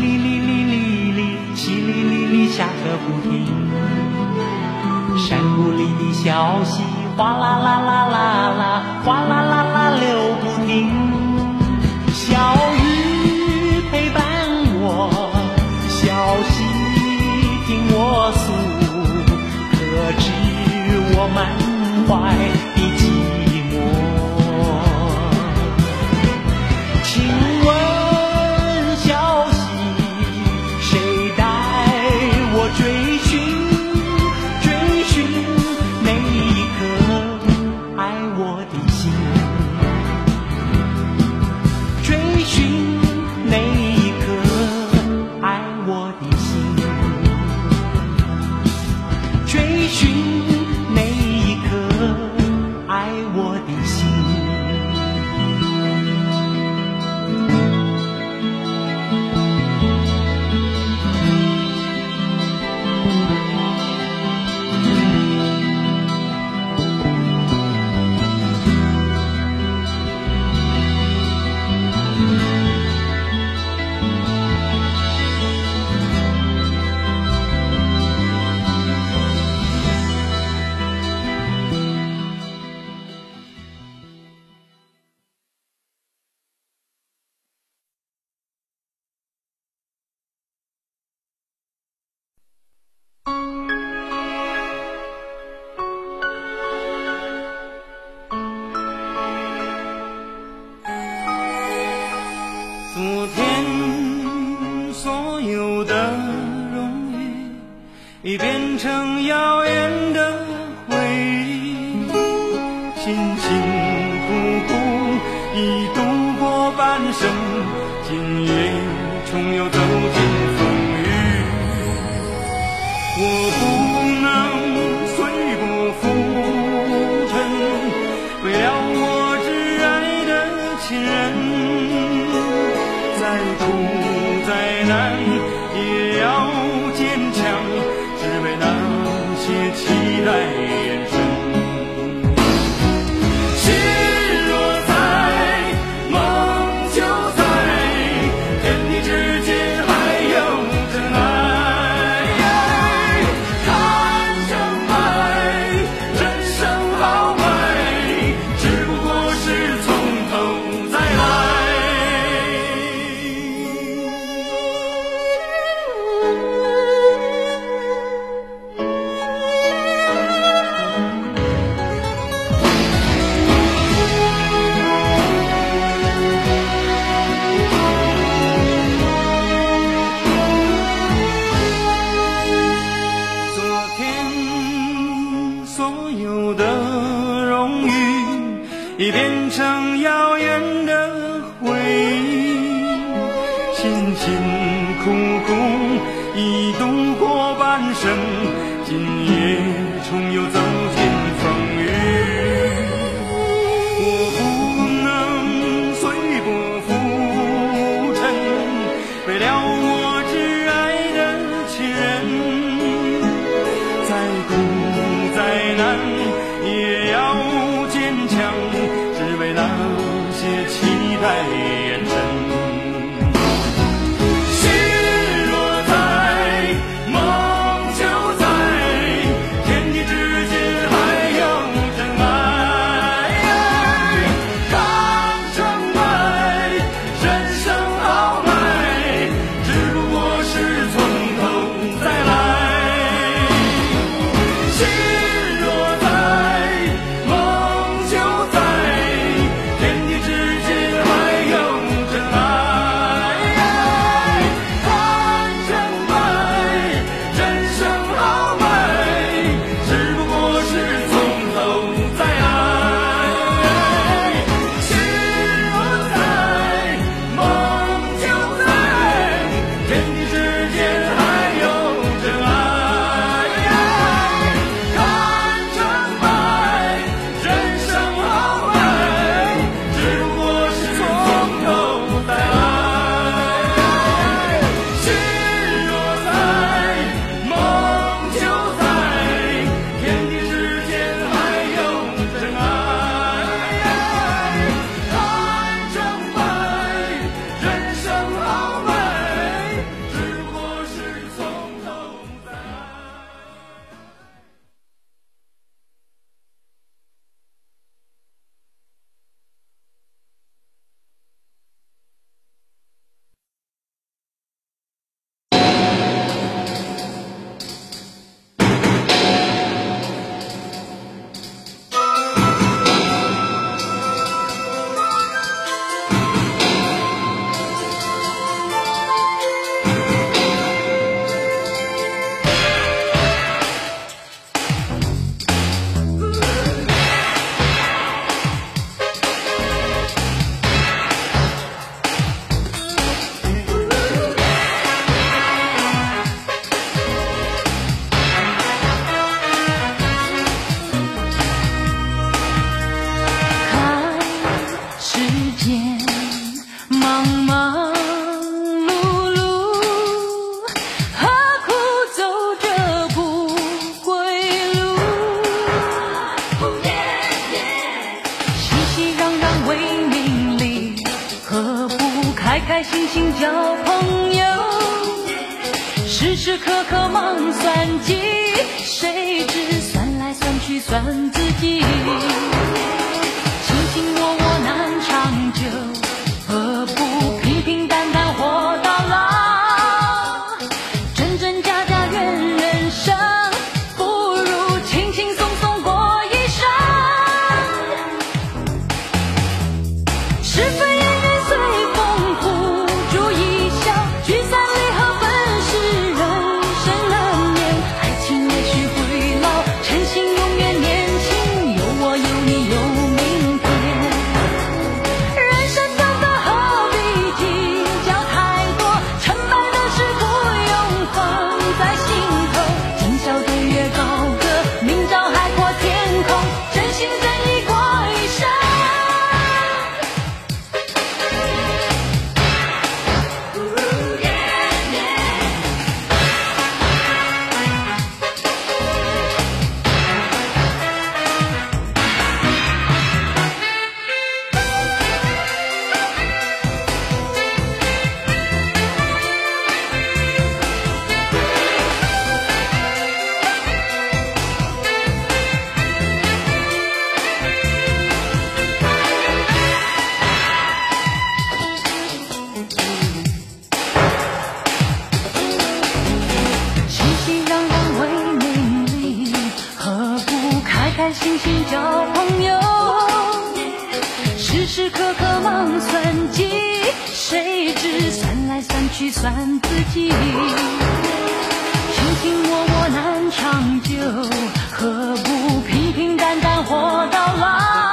哩哩哩哩哩，淅沥沥沥下个不停。山谷里的小溪，哗啦啦啦啦啦，哗啦啦啦流不停。小雨陪伴我，小溪听我诉，可知我满怀的寂寞。请。已变成遥远的回忆，辛辛苦苦已度过半生，今夜重又走进风雨。我不能随波浮沉，为了我挚爱的亲人，再苦再难也要坚强。也期待眼神，心若在，梦就在，天地之间还有真爱。谈生爱，人生豪迈，只不过是从头再来。已变成遥远的回忆，辛辛苦苦已度过半生，今夜重又走进风雨。我不能随波浮沉，为了我挚爱的亲人，再苦再难也要坚强。那些期待眼神。心若在，梦就在，天地之间。刻刻忙算计，谁知算来算去算自己。卿卿我我难长久，何不平平淡淡活到老？真真假假怨人生，不如轻轻松松过一生。是非恩怨随风，苦逐一笑，聚散离合本是人生难免。爱情也许会老，真心永远年轻，有我有你有明天。人生短短何必计较太多，成败的事不用放在心头。今宵对月高歌，明朝海阔天空，真心真意过一生。开心心交朋友，时时刻刻忙算计，谁知算来算去算自己。卿卿我我难长久，何不平平淡淡活到老？